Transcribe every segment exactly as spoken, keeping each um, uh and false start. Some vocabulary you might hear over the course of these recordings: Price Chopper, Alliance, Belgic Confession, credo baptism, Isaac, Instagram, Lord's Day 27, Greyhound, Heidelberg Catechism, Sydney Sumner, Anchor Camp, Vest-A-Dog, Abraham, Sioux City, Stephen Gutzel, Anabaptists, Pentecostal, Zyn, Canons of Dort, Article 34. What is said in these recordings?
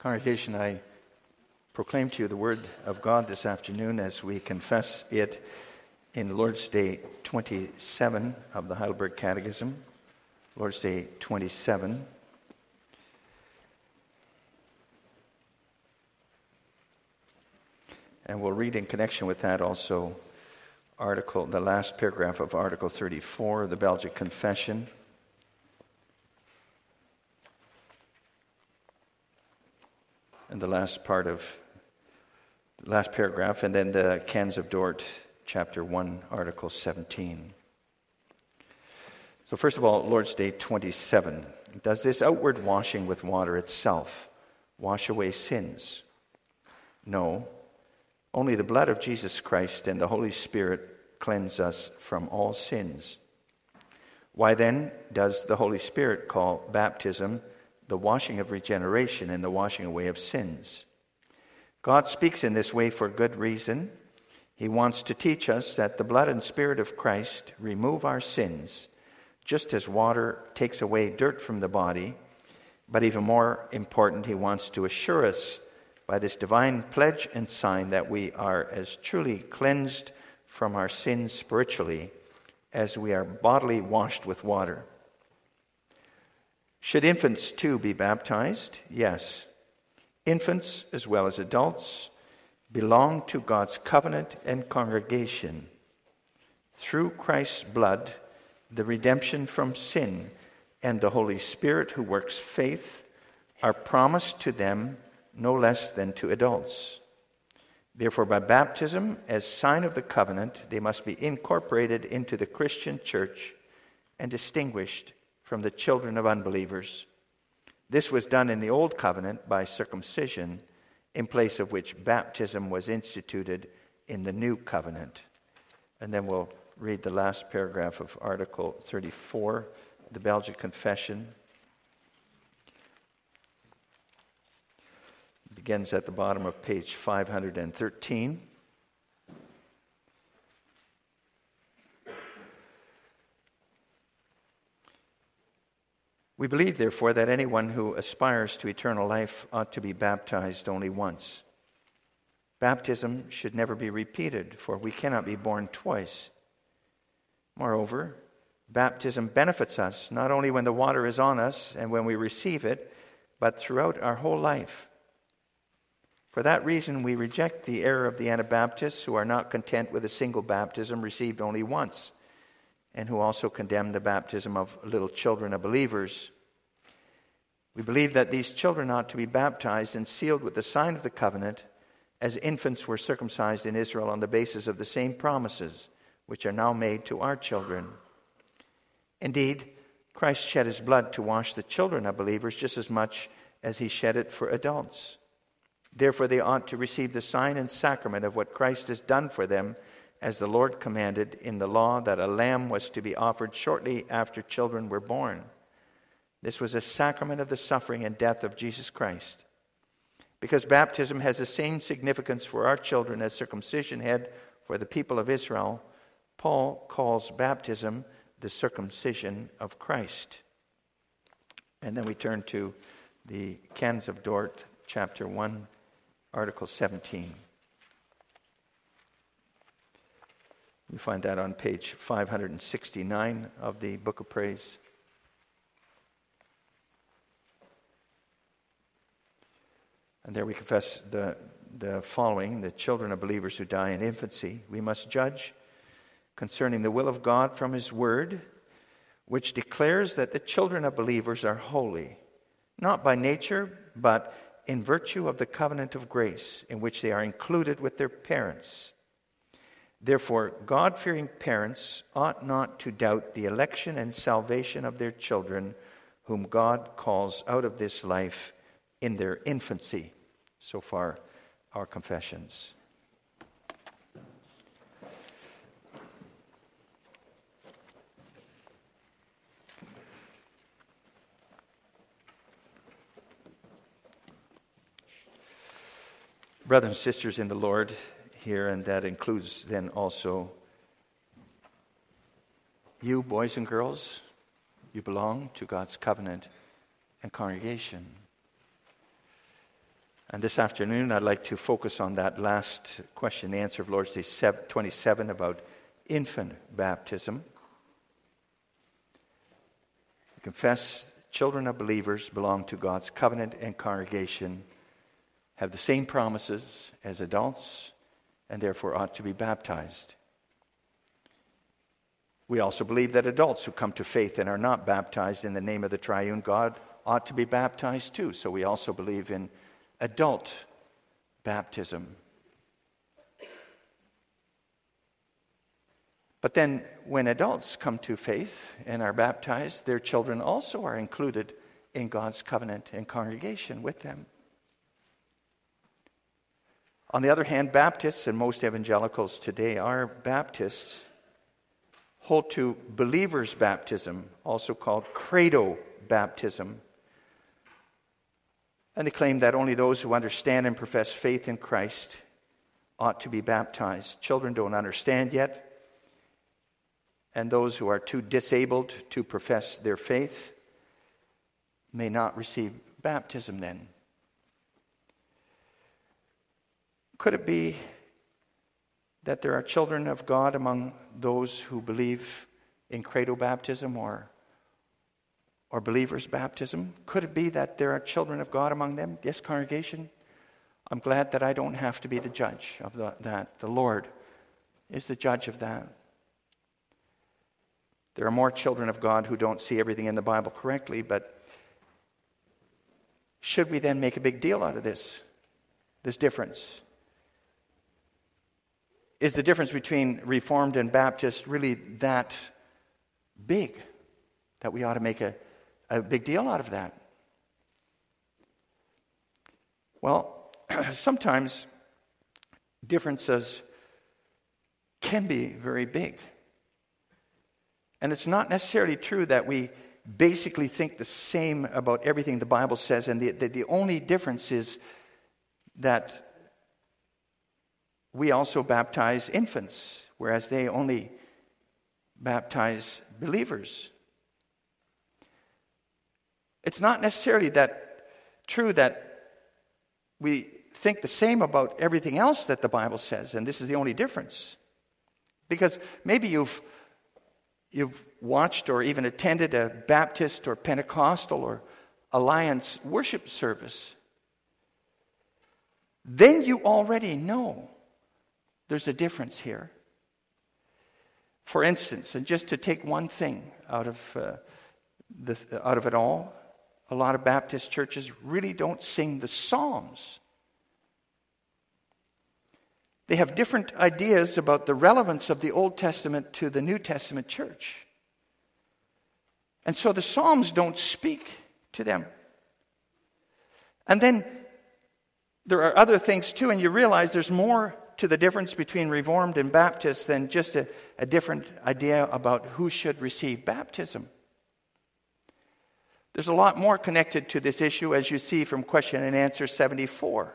Congregation, I proclaim to you the word of God this afternoon as we confess it in Lord's Day twenty-seven of the Heidelberg Catechism. Lord's Day twenty-seven. And we'll read in connection with that also article, the last paragraph of Article thirty-four of the Belgic Confession. And the last part of, last paragraph, and then the Canons of Dort, Chapter one, Article seventeen. So first of all, Lord's Day twenty-seven. Does this outward washing with water itself wash away sins? No. Only the blood of Jesus Christ and the Holy Spirit cleanse us from all sins. Why then does the Holy Spirit call baptism the washing of regeneration and the washing away of sins? God speaks in this way for good reason. He wants to teach us that the blood and Spirit of Christ remove our sins, just as water takes away dirt from the body. But even more important, he wants to assure us by this divine pledge and sign that we are as truly cleansed from our sins spiritually as we are bodily washed with water. Should infants, too, be baptized? Yes. Infants, as well as adults, belong to God's covenant and congregation. Through Christ's blood, the redemption from sin, and the Holy Spirit who works faith are promised to them no less than to adults. Therefore, by baptism, as sign of the covenant, they must be incorporated into the Christian church and distinguished from the children of unbelievers. This was done in the Old Covenant by circumcision, in place of which baptism was instituted in the New Covenant. And then we'll read the last paragraph of Article thirty-four, the Belgic Confession. It begins at the bottom of page five hundred thirteen. We believe, therefore, that anyone who aspires to eternal life ought to be baptized only once. Baptism should never be repeated, for we cannot be born twice. Moreover, baptism benefits us not only when the water is on us and when we receive it, but throughout our whole life. For that reason, we reject the error of the Anabaptists, who are not content with a single baptism received only once, and who also condemn the baptism of little children of believers. We believe that these children ought to be baptized and sealed with the sign of the covenant, as infants were circumcised in Israel on the basis of the same promises, which are now made to our children. Indeed, Christ shed his blood to wash the children of believers just as much as he shed it for adults. Therefore, they ought to receive the sign and sacrament of what Christ has done for them, as the Lord commanded in the law that a lamb was to be offered shortly after children were born. This was a sacrament of the suffering and death of Jesus Christ. Because baptism has the same significance for our children as circumcision had for the people of Israel, Paul calls baptism the circumcision of Christ. And then we turn to the Canons of Dort, Chapter one, Article seventeen. We find that on page five hundred sixty-nine of the Book of Praise. And there we confess the, the following, the children of believers who die in infancy. We must judge concerning the will of God from his word, which declares that the children of believers are holy, not by nature, but in virtue of the covenant of grace in which they are included with their parents. Therefore, God-fearing parents ought not to doubt the election and salvation of their children, whom God calls out of this life in their infancy. So far, our confessions. Brothers and sisters in the Lord, here, and that includes then also you, boys and girls. You belong to God's covenant and congregation. And this afternoon, I'd like to focus on that last question, the answer of Lord's Day twenty-seven about infant baptism. We confess children of believers belong to God's covenant and congregation, have the same promises as adults, and therefore ought to be baptized. We also believe that adults who come to faith and are not baptized in the name of the triune God ought to be baptized too. So we also believe in adult baptism. But then when adults come to faith and are baptized, their children also are included in God's covenant and congregation with them. On the other hand, Baptists, and most evangelicals today are Baptists, hold to believer's baptism, also called credo baptism. And they claim that only those who understand and profess faith in Christ ought to be baptized. Children don't understand yet, and those who are too disabled to profess their faith may not receive baptism then. Could it be that there are children of God among those who believe in credo baptism or or believers' baptism? Could it be that there are children of God among them? Yes, congregation, I'm glad that I don't have to be the judge of the, that. The Lord is the judge of that. There are more children of God who don't see everything in the Bible correctly, but should we then make a big deal out of this, this difference? Is the difference between Reformed and Baptist really that big that we ought to make a A big deal out of that? Well, sometimes differences can be very big. And it's not necessarily true that we basically think the same about everything the Bible says, and the, the, the only difference is that we also baptize infants, whereas they only baptize believers. It's not necessarily that true that we think the same about everything else that the Bible says, and this is the only difference. Because maybe you've you've watched or even attended a Baptist or Pentecostal or Alliance worship service. Then you already know there's a difference here. For instance, and just to take one thing out of uh, the out of it all, a lot of Baptist churches really don't sing the Psalms. They have different ideas about the relevance of the Old Testament to the New Testament church. And so the Psalms don't speak to them. And then there are other things too, and you realize there's more to the difference between Reformed and Baptist than just a, a different idea about who should receive baptism. There's a lot more connected to this issue, as you see from question and answer seventy-four.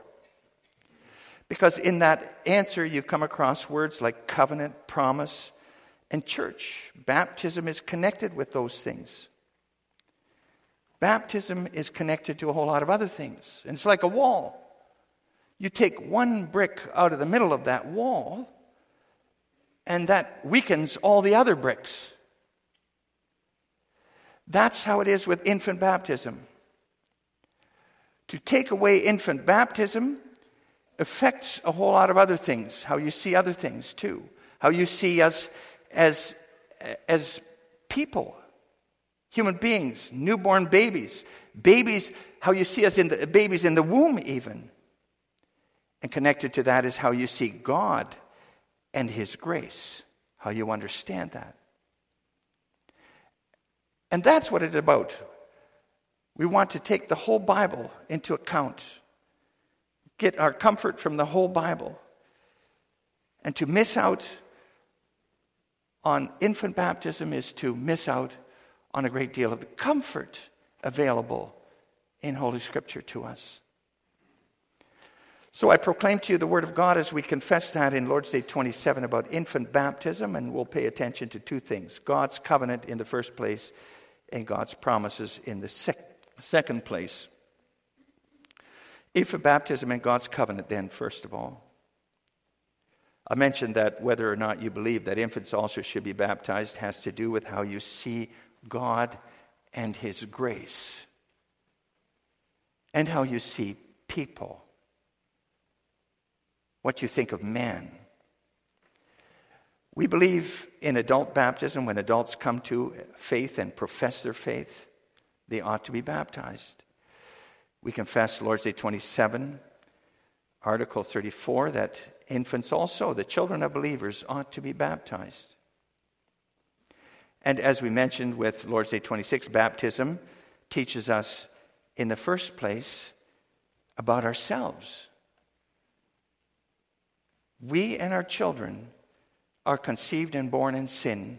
Because in that answer, you come across words like covenant, promise, and church. Baptism is connected with those things. Baptism is connected to a whole lot of other things. And it's like a wall. You take one brick out of the middle of that wall, and that weakens all the other bricks. That's how it is with infant baptism. To take away infant baptism affects a whole lot of other things, how you see other things too, how you see us as, as people, human beings, newborn babies, babies, how you see us in the babies in the womb even. And connected to that is how you see God and His grace, how you understand that. And that's what it's about. We want to take the whole Bible into account, get our comfort from the whole Bible, and to miss out on infant baptism is to miss out on a great deal of the comfort available in Holy Scripture to us. So I proclaim to you the Word of God as we confess that in Lord's Day twenty-seven about infant baptism, and we'll pay attention to two things: God's covenant in the first place, and God's promises in the sec- second place. If for baptism in God's covenant, then, first of all, I mentioned that whether or not you believe that infants also should be baptized has to do with how you see God and His grace and how you see people, what you think of men. We believe in adult baptism. When adults come to faith and profess their faith, they ought to be baptized. We confess Lord's Day twenty-seven, Article thirty-four, that infants also, the children of believers, ought to be baptized. And as we mentioned with Lord's Day twenty-six, baptism teaches us in the first place about ourselves. We and our children are conceived and born in sin,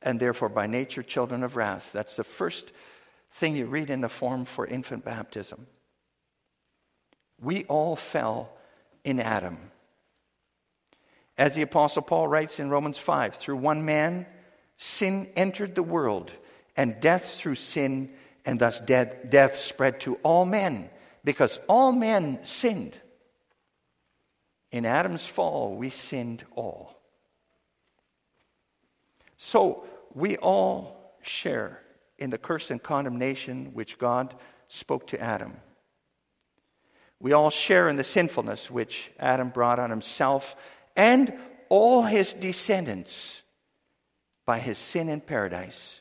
and therefore by nature children of wrath. That's the first thing you read in the form for infant baptism. We all fell in Adam. As the Apostle Paul writes in Romans five, through one man, sin entered the world, and death through sin, and thus death, death spread to all men, because all men sinned. In Adam's fall, we sinned all. So we all share in the curse and condemnation which God spoke to Adam. We all share in the sinfulness which Adam brought on himself and all his descendants by his sin in paradise.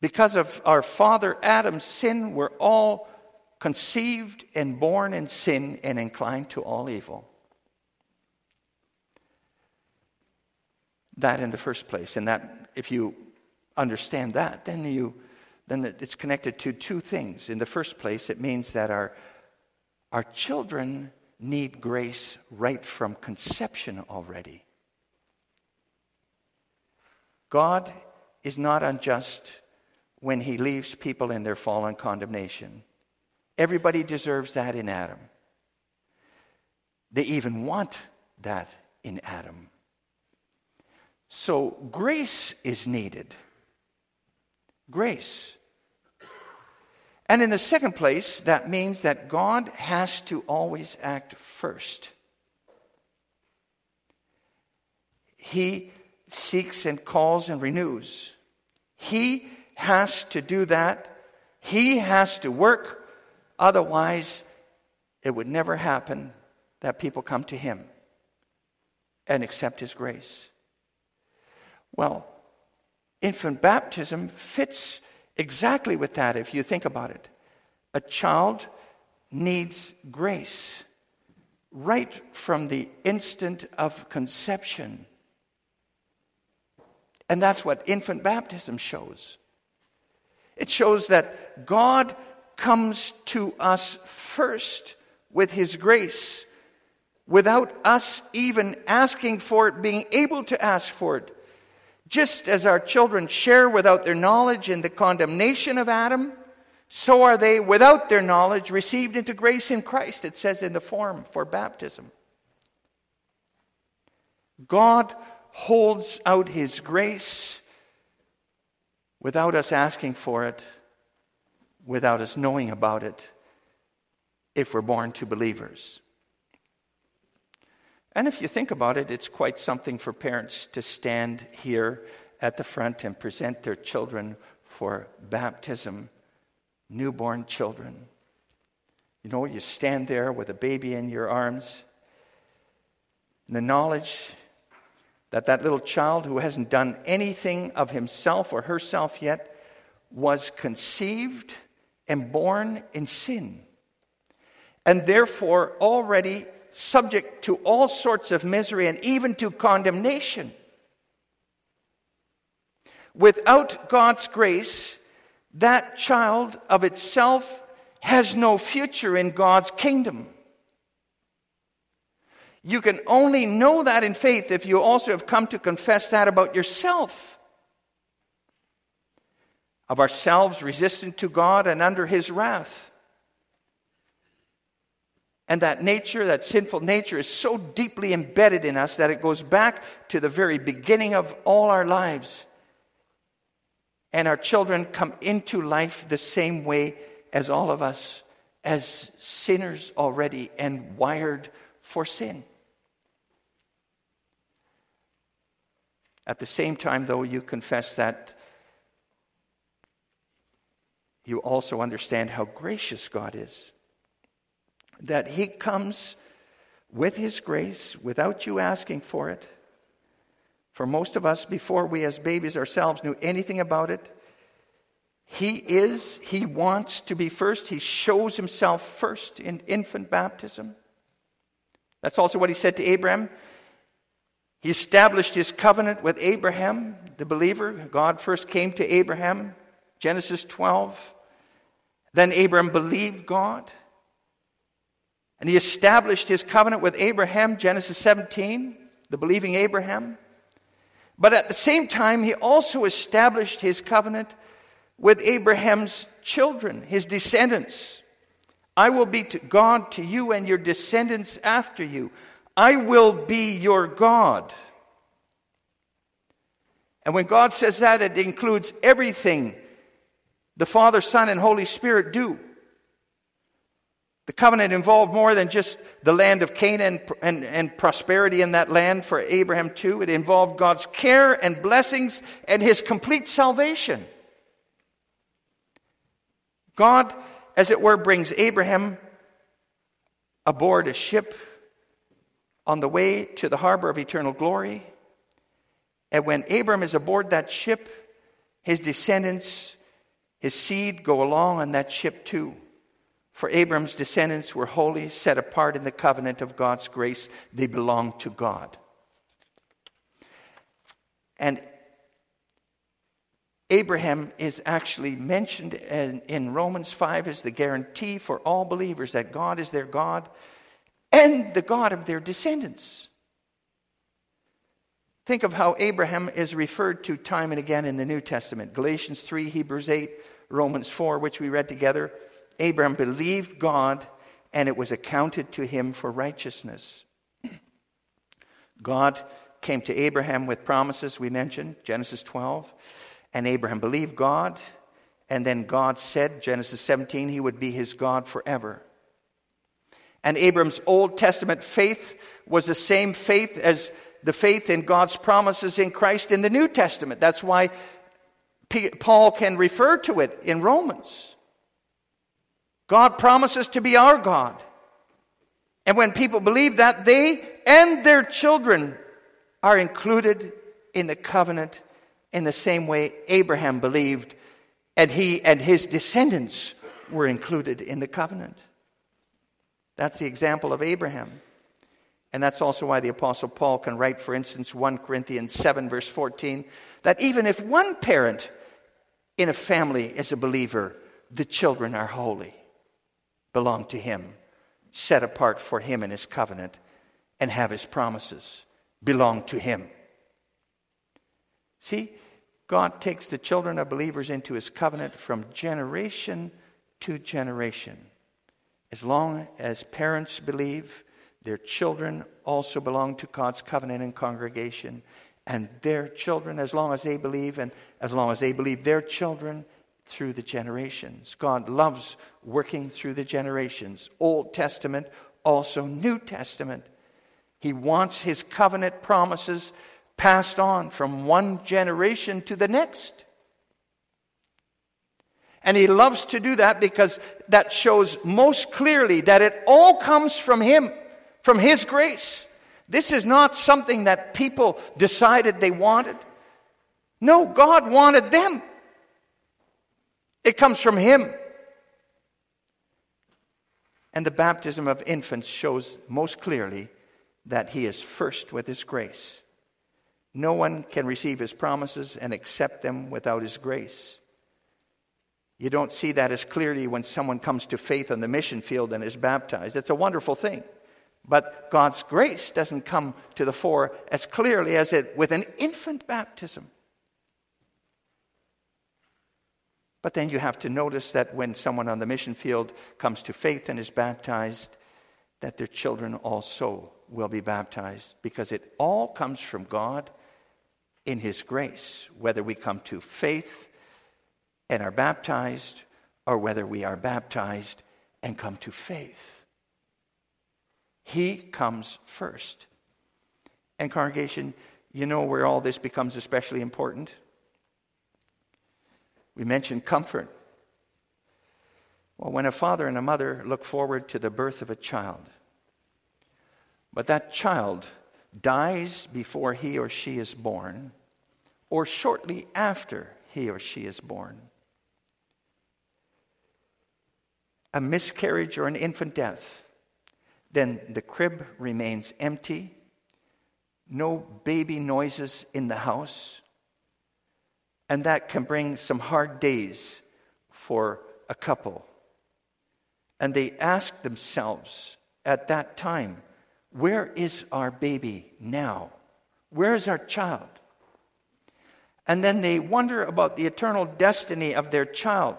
Because of our father Adam's sin, we're all conceived and born in sin and inclined to all evil. That in the first place, and that if you understand that, then you, then it's connected to two things. In the first place, it means that our our children need grace right from conception already. God is not unjust when He leaves people in their fallen condemnation. Everybody deserves that in Adam. They even want that in Adam. So grace is needed. Grace. And in the second place, that means that God has to always act first. He seeks and calls and renews. He has to do that. He has to work. Otherwise, it would never happen that people come to Him and accept His grace. Well, infant baptism fits exactly with that if you think about it. A child needs grace right from the instant of conception. And that's what infant baptism shows. It shows that God comes to us first with His grace, without us even asking for it, being able to ask for it. Just as our children share without their knowledge in the condemnation of Adam, so are they, without their knowledge, received into grace in Christ, it says in the form for baptism. God holds out His grace without us asking for it, without us knowing about it, if we're born to believers. And if you think about it, it's quite something for parents to stand here at the front and present their children for baptism, newborn children. You know, you stand there with a baby in your arms, and the knowledge that that little child who hasn't done anything of himself or herself yet was conceived and born in sin, and therefore already subject to all sorts of misery and even to condemnation. Without God's grace, that child of itself has no future in God's kingdom. You can only know that in faith if you also have come to confess that about yourself. Of ourselves resistant to God and under His wrath. And that nature, that sinful nature, is so deeply embedded in us that it goes back to the very beginning of all our lives. And our children come into life the same way as all of us as sinners already and wired for sin. At the same time, though, you confess that you also understand how gracious God is, that he comes with his grace without you asking for it. For most of us, before we as babies ourselves knew anything about it, he is, he wants to be first. He shows himself first in infant baptism. That's also what he said to Abraham. He established his covenant with Abraham, the believer. God first came to Abraham, Genesis twelve. Then Abraham believed God. And he established his covenant with Abraham, Genesis seventeen, the believing Abraham. But at the same time, he also established his covenant with Abraham's children, his descendants. I will be to God to you and your descendants after you. I will be your God. And when God says that, it includes everything the Father, Son, and Holy Spirit do. The covenant involved more than just the land of Canaan and, and, and prosperity in that land for Abraham too. It involved God's care and blessings and his complete salvation. God, as it were, brings Abraham aboard a ship on the way to the harbor of eternal glory. And when Abraham is aboard that ship, his descendants, his seed, go along on that ship too. For Abraham's descendants were holy, set apart in the covenant of God's grace. They belong to God. And Abraham is actually mentioned in Romans five as the guarantee for all believers that God is their God and the God of their descendants. Think of how Abraham is referred to time and again in the New Testament. Galatians three, Hebrews eight, Romans four, which we read together. Abraham believed God, and it was accounted to him for righteousness. God came to Abraham with promises we mentioned, Genesis twelve. And Abraham believed God, and then God said, Genesis seventeen, he would be his God forever. And Abraham's Old Testament faith was the same faith as the faith in God's promises in Christ in the New Testament. That's why Paul can refer to it in Romans. God promises to be our God. And when people believe that, they and their children are included in the covenant in the same way Abraham believed, and he and his descendants were included in the covenant. That's the example of Abraham. And that's also why the Apostle Paul can write, for instance, First Corinthians seven, verse fourteen, that even if one parent in a family is a believer, the children are holy, belong to him, set apart for him in his covenant, and have his promises, belong to him. See, God takes the children of believers into his covenant from generation to generation. As long as parents believe, their children also belong to God's covenant and congregation, and their children, as long as they believe, and as long as they believe, their children through the generations. God loves working through the generations. Old Testament, also New Testament. He wants his covenant promises passed on from one generation to the next. And he loves to do that because that shows most clearly that it all comes from him, from his grace. This is not something that people decided they wanted. No, God wanted them. It comes from him. And the baptism of infants shows most clearly that he is first with his grace. No one can receive his promises and accept them without his grace. You don't see that as clearly when someone comes to faith on the mission field and is baptized. It's a wonderful thing. But God's grace doesn't come to the fore as clearly as it with an infant baptism. But then you have to notice that when someone on the mission field comes to faith and is baptized, that their children also will be baptized, because it all comes from God in his grace, whether we come to faith and are baptized or whether we are baptized and come to faith. He comes first. And congregation, you know where all this becomes especially important? We mentioned comfort. Well, when a father and a mother look forward to the birth of a child, but that child dies before he or she is born, or shortly after he or she is born, a miscarriage or an infant death, then the crib remains empty, no baby noises in the house, and that can bring some hard days for a couple. And they ask themselves at that time, where is our baby now? Where is our child? And then they wonder about the eternal destiny of their child.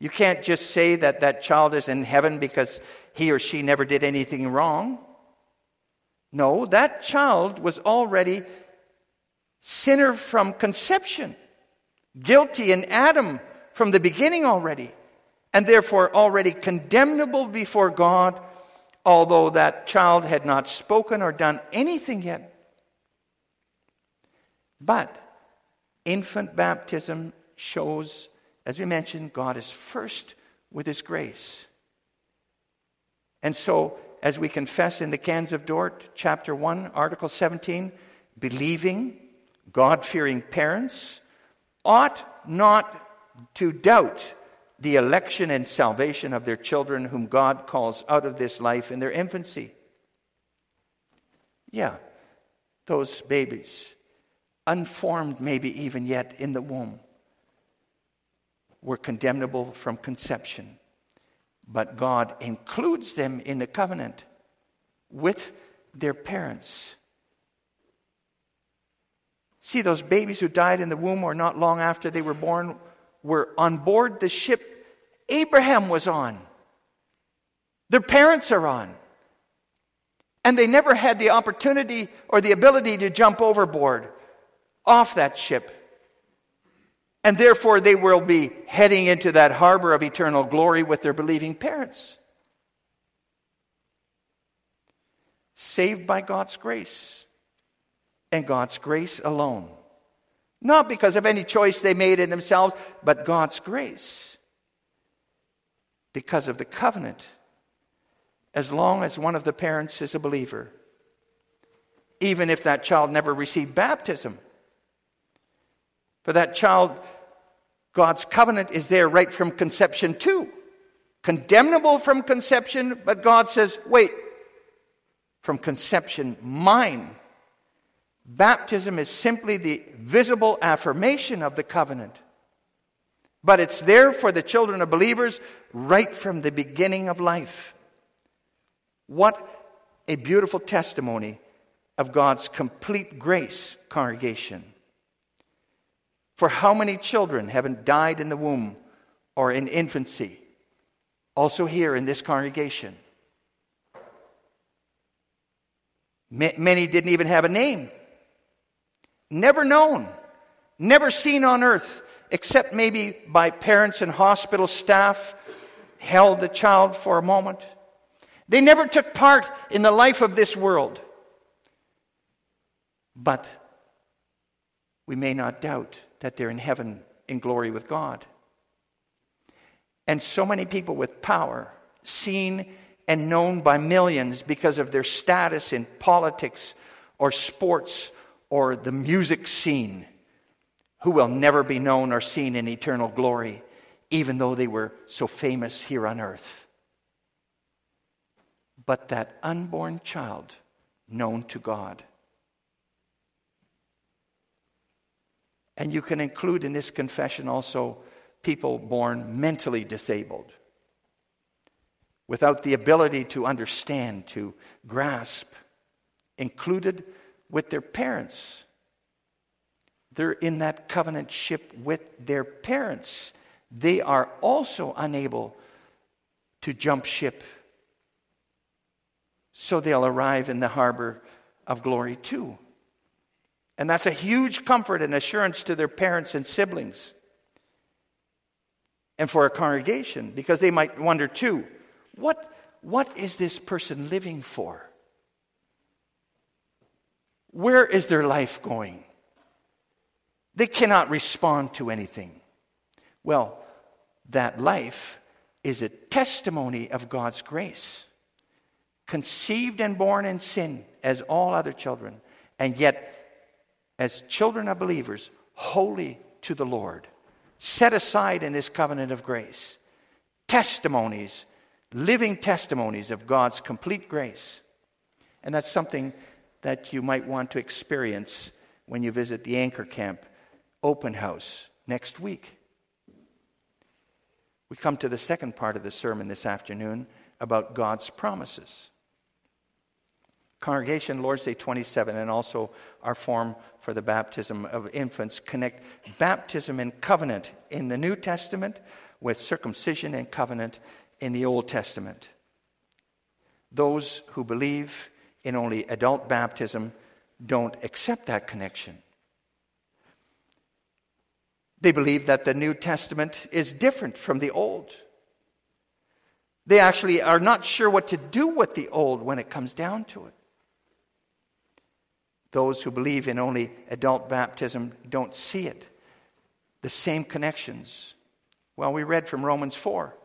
You can't just say that that child is in heaven because he or she never did anything wrong. No, that child was already sinner from conception, guilty in Adam from the beginning already, and therefore already condemnable before God, although that child had not spoken or done anything yet. But infant baptism shows, as we mentioned, God is first with his grace. And so, as we confess in the Canons of Dort, chapter one, article seventeen, believing, God-fearing parents ought not to doubt the election and salvation of their children whom God calls out of this life in their infancy. Yeah, those babies, unformed maybe even yet in the womb, were condemnable from conception. But God includes them in the covenant with their parents. See, those babies who died in the womb or not long after they were born were on board the ship Abraham was on. Their parents are on. And they never had the opportunity or the ability to jump overboard off that ship. And therefore they will be heading into that harbor of eternal glory with their believing parents. Saved by God's grace. And God's grace alone. Not because of any choice they made in themselves, but God's grace. Because of the covenant, as long as one of the parents is a believer, even if that child never received baptism. For that child, God's covenant is there right from conception too. Condemnable from conception, but God says, wait, from conception, mine. Baptism is simply the visible affirmation of the covenant. But it's there for the children of believers right from the beginning of life. What a beautiful testimony of God's complete grace, congregation. For how many children haven't died in the womb or in infancy? Also here in this congregation. Many didn't even have a name. Never known, never seen on earth, except maybe by parents and hospital staff held the child for a moment. They never took part in the life of this world. But we may not doubt that they're in heaven in glory with God. And so many people with power, seen and known by millions because of their status in politics or sports or the music scene, who will never be known or seen in eternal glory, even though they were so famous here on earth. But that unborn child known to God. And you can include in this confession also people born mentally disabled, without the ability to understand, to grasp, included with their parents. They're in that covenant ship with their parents. They are also unable to jump ship. So they'll arrive in the harbor of glory too. And that's a huge comfort and assurance to their parents and siblings. and for a congregation, because they might wonder too, what, what is this person living for? Where is their life going? They cannot respond to anything. Well, that life is a testimony of God's grace, conceived and born in sin as all other children, and yet as children of believers, holy to the Lord, set aside in his covenant of grace, testimonies, living testimonies of God's complete grace. And that's something that you might want to experience when you visit the Anchor Camp open house next week. We come to the second part of the sermon this afternoon about God's promises. Congregation, Lord's Day twenty-seven, and also our form for the baptism of infants connect baptism and covenant in the New Testament with circumcision and covenant in the Old Testament. Those who believe in only adult baptism don't accept that connection. They believe that the New Testament is different from the Old. They actually are not sure what to do with the Old when it comes down to it. Those who believe in only adult baptism don't see it. The same connections. Well, we read from Romans four.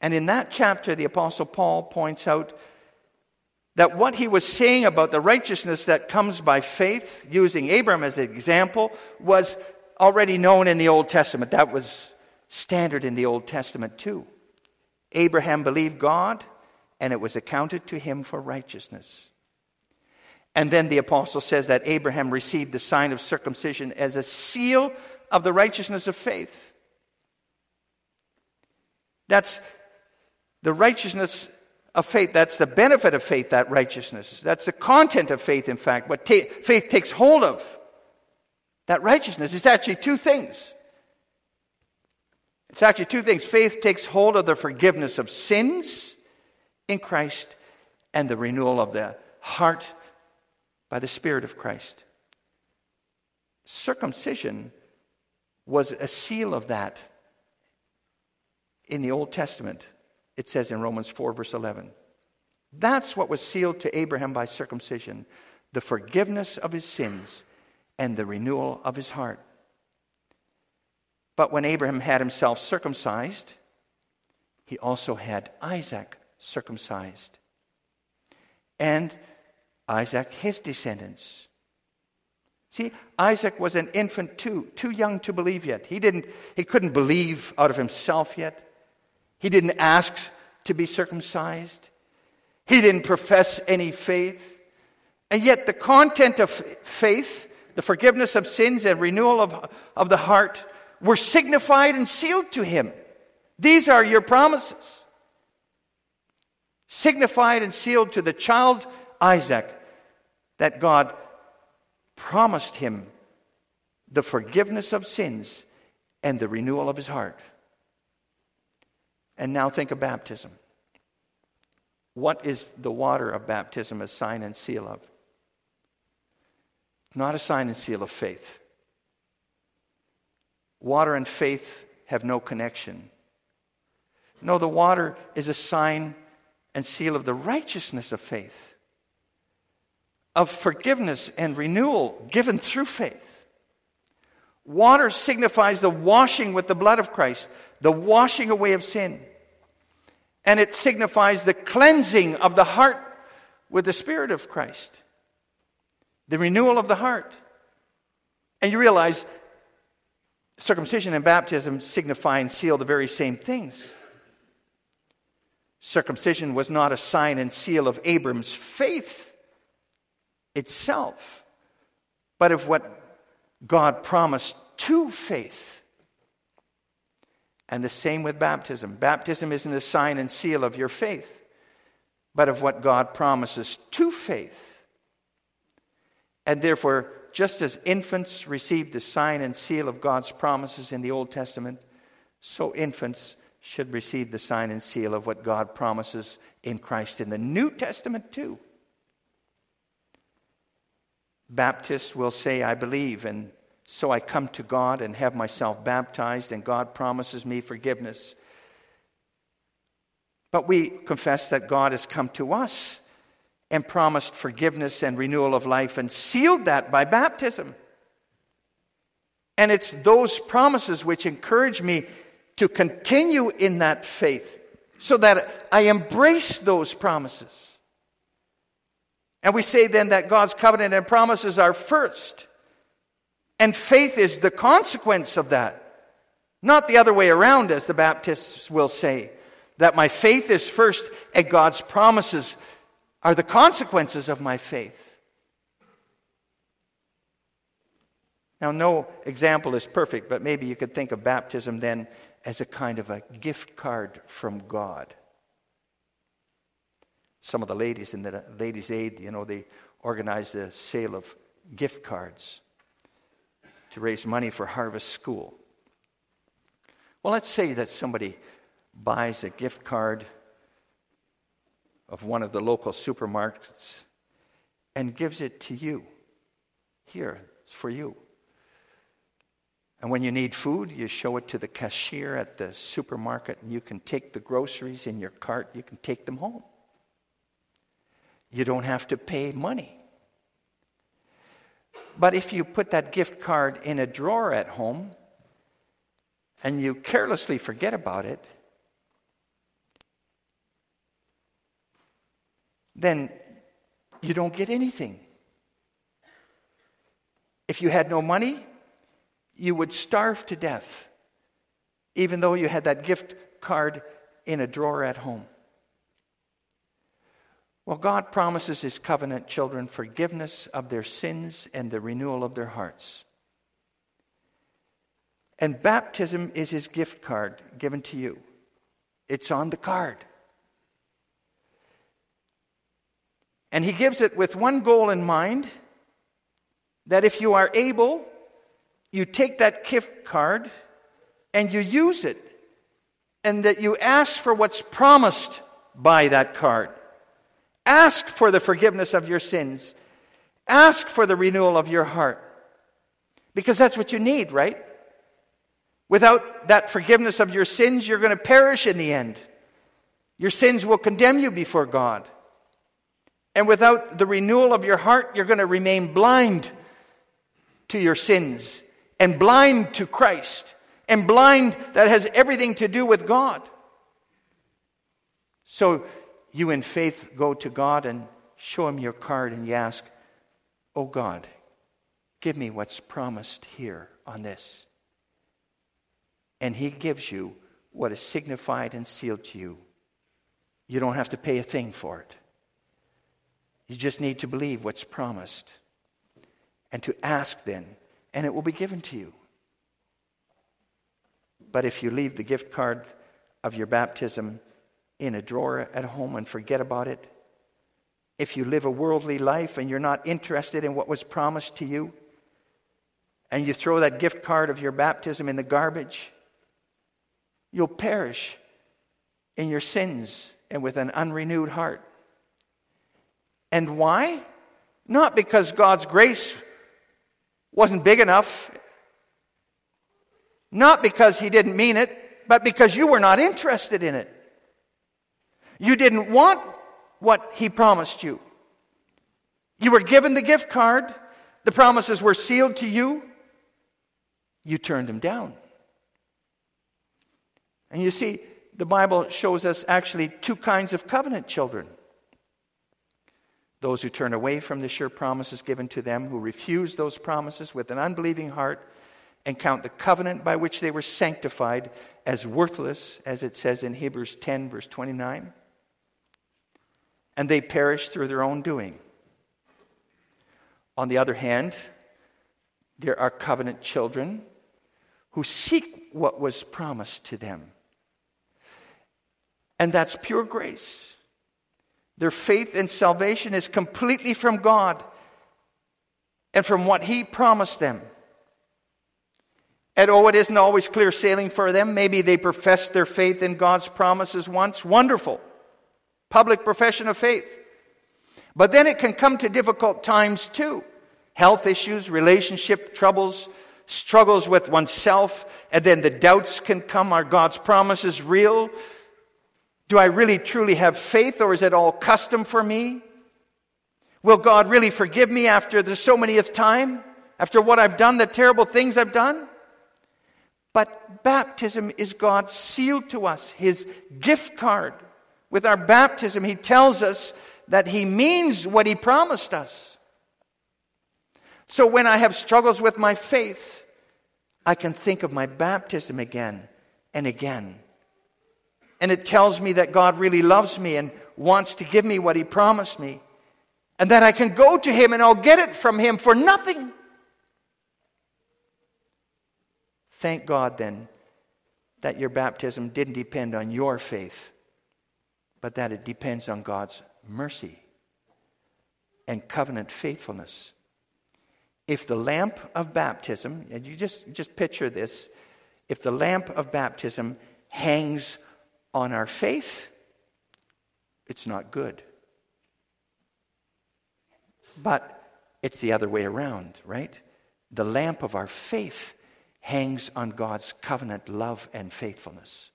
And in that chapter, the Apostle Paul points out that what he was saying about the righteousness that comes by faith, using Abraham as an example, was already known in the Old Testament. That was standard in the Old Testament too. Abraham believed God, and it was accounted to him for righteousness. And then the apostle says that Abraham received the sign of circumcision as a seal of the righteousness of faith. That's the righteousness of faith. That's the benefit of faith, that righteousness. That's the content of faith, in fact, what ta- faith takes hold of. That righteousness is actually two things. It's actually two things. Faith takes hold of the forgiveness of sins in Christ and the renewal of the heart by the Spirit of Christ. Circumcision was a seal of that in the Old Testament. It says in Romans four, verse eleven. That's what was sealed to Abraham by circumcision, the forgiveness of his sins and the renewal of his heart. But when Abraham had himself circumcised, he also had Isaac circumcised, and Isaac his descendants. See, Isaac was an infant too, too young to believe yet. He didn't, he couldn't believe out of himself yet. He didn't ask to be circumcised. He didn't profess any faith. And yet the content of faith, the forgiveness of sins and renewal of, of the heart, were signified and sealed to him. These are your promises. Signified and sealed to the child Isaac, that God promised him the forgiveness of sins and the renewal of his heart. And now think of baptism. What is the water of baptism a sign and seal of? Not a sign and seal of faith. Water and faith have no connection. No, the water is a sign and seal of the righteousness of faith, of forgiveness and renewal given through faith. Water signifies the washing with the blood of Christ, the washing away of sin. And it signifies the cleansing of the heart with the Spirit of Christ, the renewal of the heart. And you realize circumcision and baptism signify and seal the very same things. Circumcision was not a sign and seal of Abram's faith itself, but of what God promised to faith. And the same with baptism. Baptism isn't a sign and seal of your faith, but of what God promises to faith. And therefore, just as infants received the sign and seal of God's promises in the Old Testament, so infants should receive the sign and seal of what God promises in Christ in the New Testament too. Baptists will say, I believe, and So I come to God and have myself baptized, and God promises me forgiveness. But we confess that God has come to us and promised forgiveness and renewal of life and sealed that by baptism. And it's those promises which encourage me to continue in that faith so that I embrace those promises. And we say then that God's covenant and promises are first. And faith is the consequence of that. Not the other way around, as the Baptists will say. That my faith is first and God's promises are the consequences of my faith. Now, no example is perfect, but maybe you could think of baptism then as a kind of a gift card from God. Some of the ladies in the Ladies' Aid, you know, they organize the sale of gift cards to raise money for Harvest School. Well, let's say that somebody buys a gift card of one of the local supermarkets and gives it to you. Here, it's for you. And when you need food, you show it to the cashier at the supermarket, and you can take the groceries in your cart, you can take them home. You don't have to pay money. But if you put that gift card in a drawer at home and you carelessly forget about it, then you don't get anything. If you had no money, you would starve to death, even though you had that gift card in a drawer at home. Well, God promises His covenant children forgiveness of their sins and the renewal of their hearts. And baptism is His gift card given to you. It's on the card. And He gives it with one goal in mind, that if you are able, you take that gift card and you use it, and that you ask for what's promised by that card. Ask for the forgiveness of your sins. Ask for the renewal of your heart. Because that's what you need, right? Without that forgiveness of your sins, you're going to perish in the end. Your sins will condemn you before God. And without the renewal of your heart, you're going to remain blind to your sins and blind to Christ and blind that has everything to do with God. So you in faith go to God and show Him your card and you ask, "Oh God, give me what's promised here on this." And He gives you what is signified and sealed to you. You don't have to pay a thing for it. You just need to believe what's promised and to ask then, and it will be given to you. But if you leave the gift card of your baptism in a drawer at home and forget about it, if you live a worldly life and you're not interested in what was promised to you, and you throw that gift card of your baptism in the garbage, you'll perish in your sins and with an unrenewed heart. And why? Not because God's grace wasn't big enough, not because He didn't mean it, but because you were not interested in it. You didn't want what He promised you. You were given the gift card. The promises were sealed to you. You turned them down. And you see, the Bible shows us actually two kinds of covenant children. Those who turn away from the sure promises given to them, who refuse those promises with an unbelieving heart and count the covenant by which they were sanctified as worthless, as it says in Hebrews ten, verse twenty-nine. And they perish through their own doing. On the other hand, there are covenant children who seek what was promised to them. And that's pure grace. Their faith and salvation is completely from God and from what He promised them. And oh, it isn't always clear sailing for them. Maybe they professed their faith in God's promises once. Wonderful. Public profession of faith. But then it can come to difficult times too. Health issues, relationship troubles, struggles with oneself, and then the doubts can come. Are God's promises real? Do I really truly have faith, or is it all custom for me? Will God really forgive me after the so manyth time? After what I've done, the terrible things I've done? But baptism is God's seal to us, His gift card. With our baptism, He tells us that He means what He promised us. So when I have struggles with my faith, I can think of my baptism again and again. And it tells me that God really loves me and wants to give me what He promised me. And that I can go to Him and I'll get it from Him for nothing. Thank God then that your baptism didn't depend on your faith, but that it depends on God's mercy and covenant faithfulness. If the lamp of baptism, and you just, just picture this, if the lamp of baptism hangs on our faith, it's not good. But it's the other way around, right? The lamp of our faith hangs on God's covenant love and faithfulness.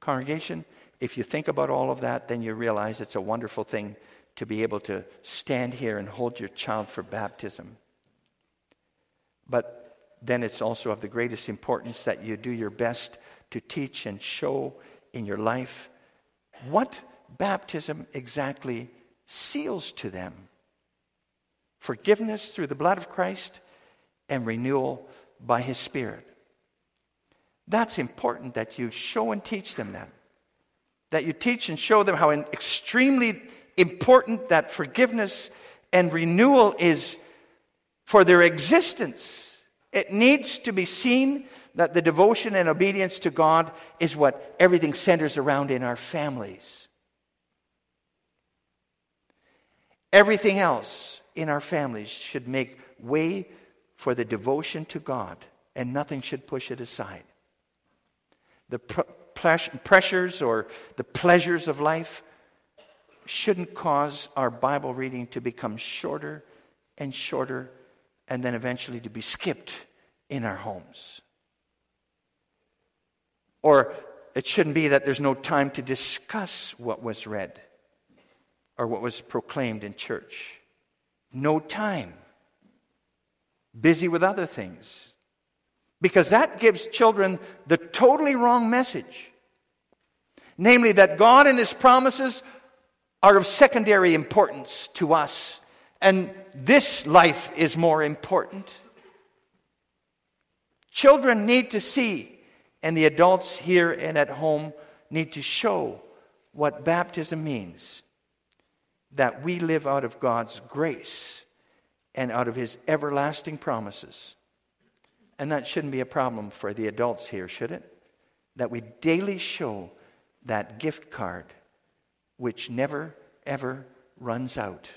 Congregation, if you think about all of that, then you realize it's a wonderful thing to be able to stand here and hold your child for baptism. But then it's also of the greatest importance that you do your best to teach and show in your life what baptism exactly seals to them. Forgiveness through the blood of Christ and renewal by His Spirit. That's important that you show and teach them that. That you teach and show them how extremely important that forgiveness and renewal is for their existence. It needs to be seen that the devotion and obedience to God is what everything centers around in our families. Everything else in our families should make way for the devotion to God, and nothing should push it aside. The pr- pressures or the pleasures of life shouldn't cause our Bible reading to become shorter and shorter and then eventually to be skipped in our homes. Or it shouldn't be that there's no time to discuss what was read or what was proclaimed in church. No time. Busy with other things. Because that gives children the totally wrong message. Namely, that God and His promises are of secondary importance to us, and this life is more important. Children need to see, and the adults here and at home need to show what baptism means, that we live out of God's grace and out of His everlasting promises. And that shouldn't be a problem for the adults here, should it? That we daily show that gift card which never, ever runs out.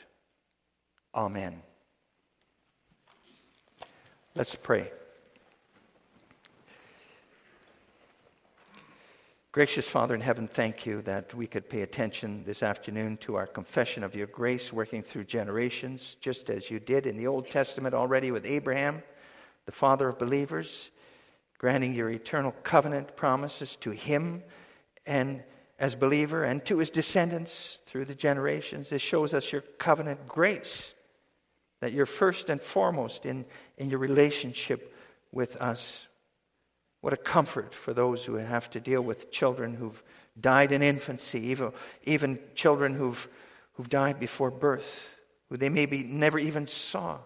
Amen. Let's pray. Gracious Father in heaven, thank you that we could pay attention this afternoon to our confession of your grace working through generations, just as you did in the Old Testament already with Abraham, the father of believers, granting your eternal covenant promises to him and as believer and to his descendants through the generations. This shows us your covenant grace, that you're first and foremost in, in your relationship with us. What a comfort for those who have to deal with children who've died in infancy, even, even children who've, who've died before birth, who they maybe never even saw.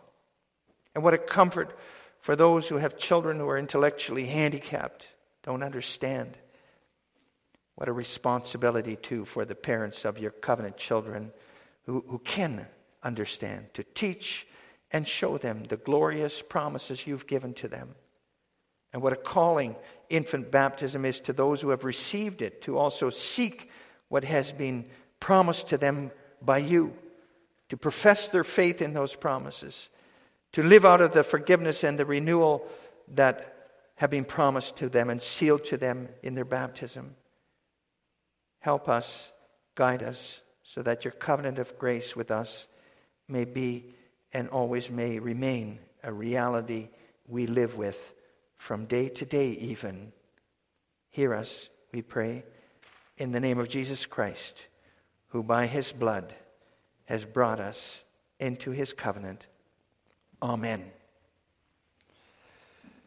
And what a comfort for those who have children who are intellectually handicapped, don't understand. What a responsibility, too, for the parents of your covenant children who, who can understand, to teach and show them the glorious promises you've given to them. And what a calling infant baptism is to those who have received it, to also seek what has been promised to them by you, to profess their faith in those promises, to live out of the forgiveness and the renewal that have been promised to them and sealed to them in their baptism. Help us, guide us, so that your covenant of grace with us may be and always may remain a reality we live with from day to day even. Hear us, we pray, in the name of Jesus Christ, who by his blood has brought us into his covenant. Amen.